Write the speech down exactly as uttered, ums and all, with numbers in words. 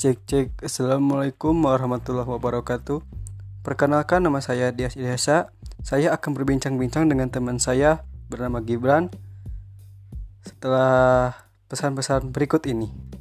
Cek cek, assalamualaikum warahmatullahi wabarakatuh. Perkenalkan, nama saya Dias Ihsan. Saya akan berbincang-bincang dengan teman saya bernama Gibran setelah pesan-pesan berikut ini.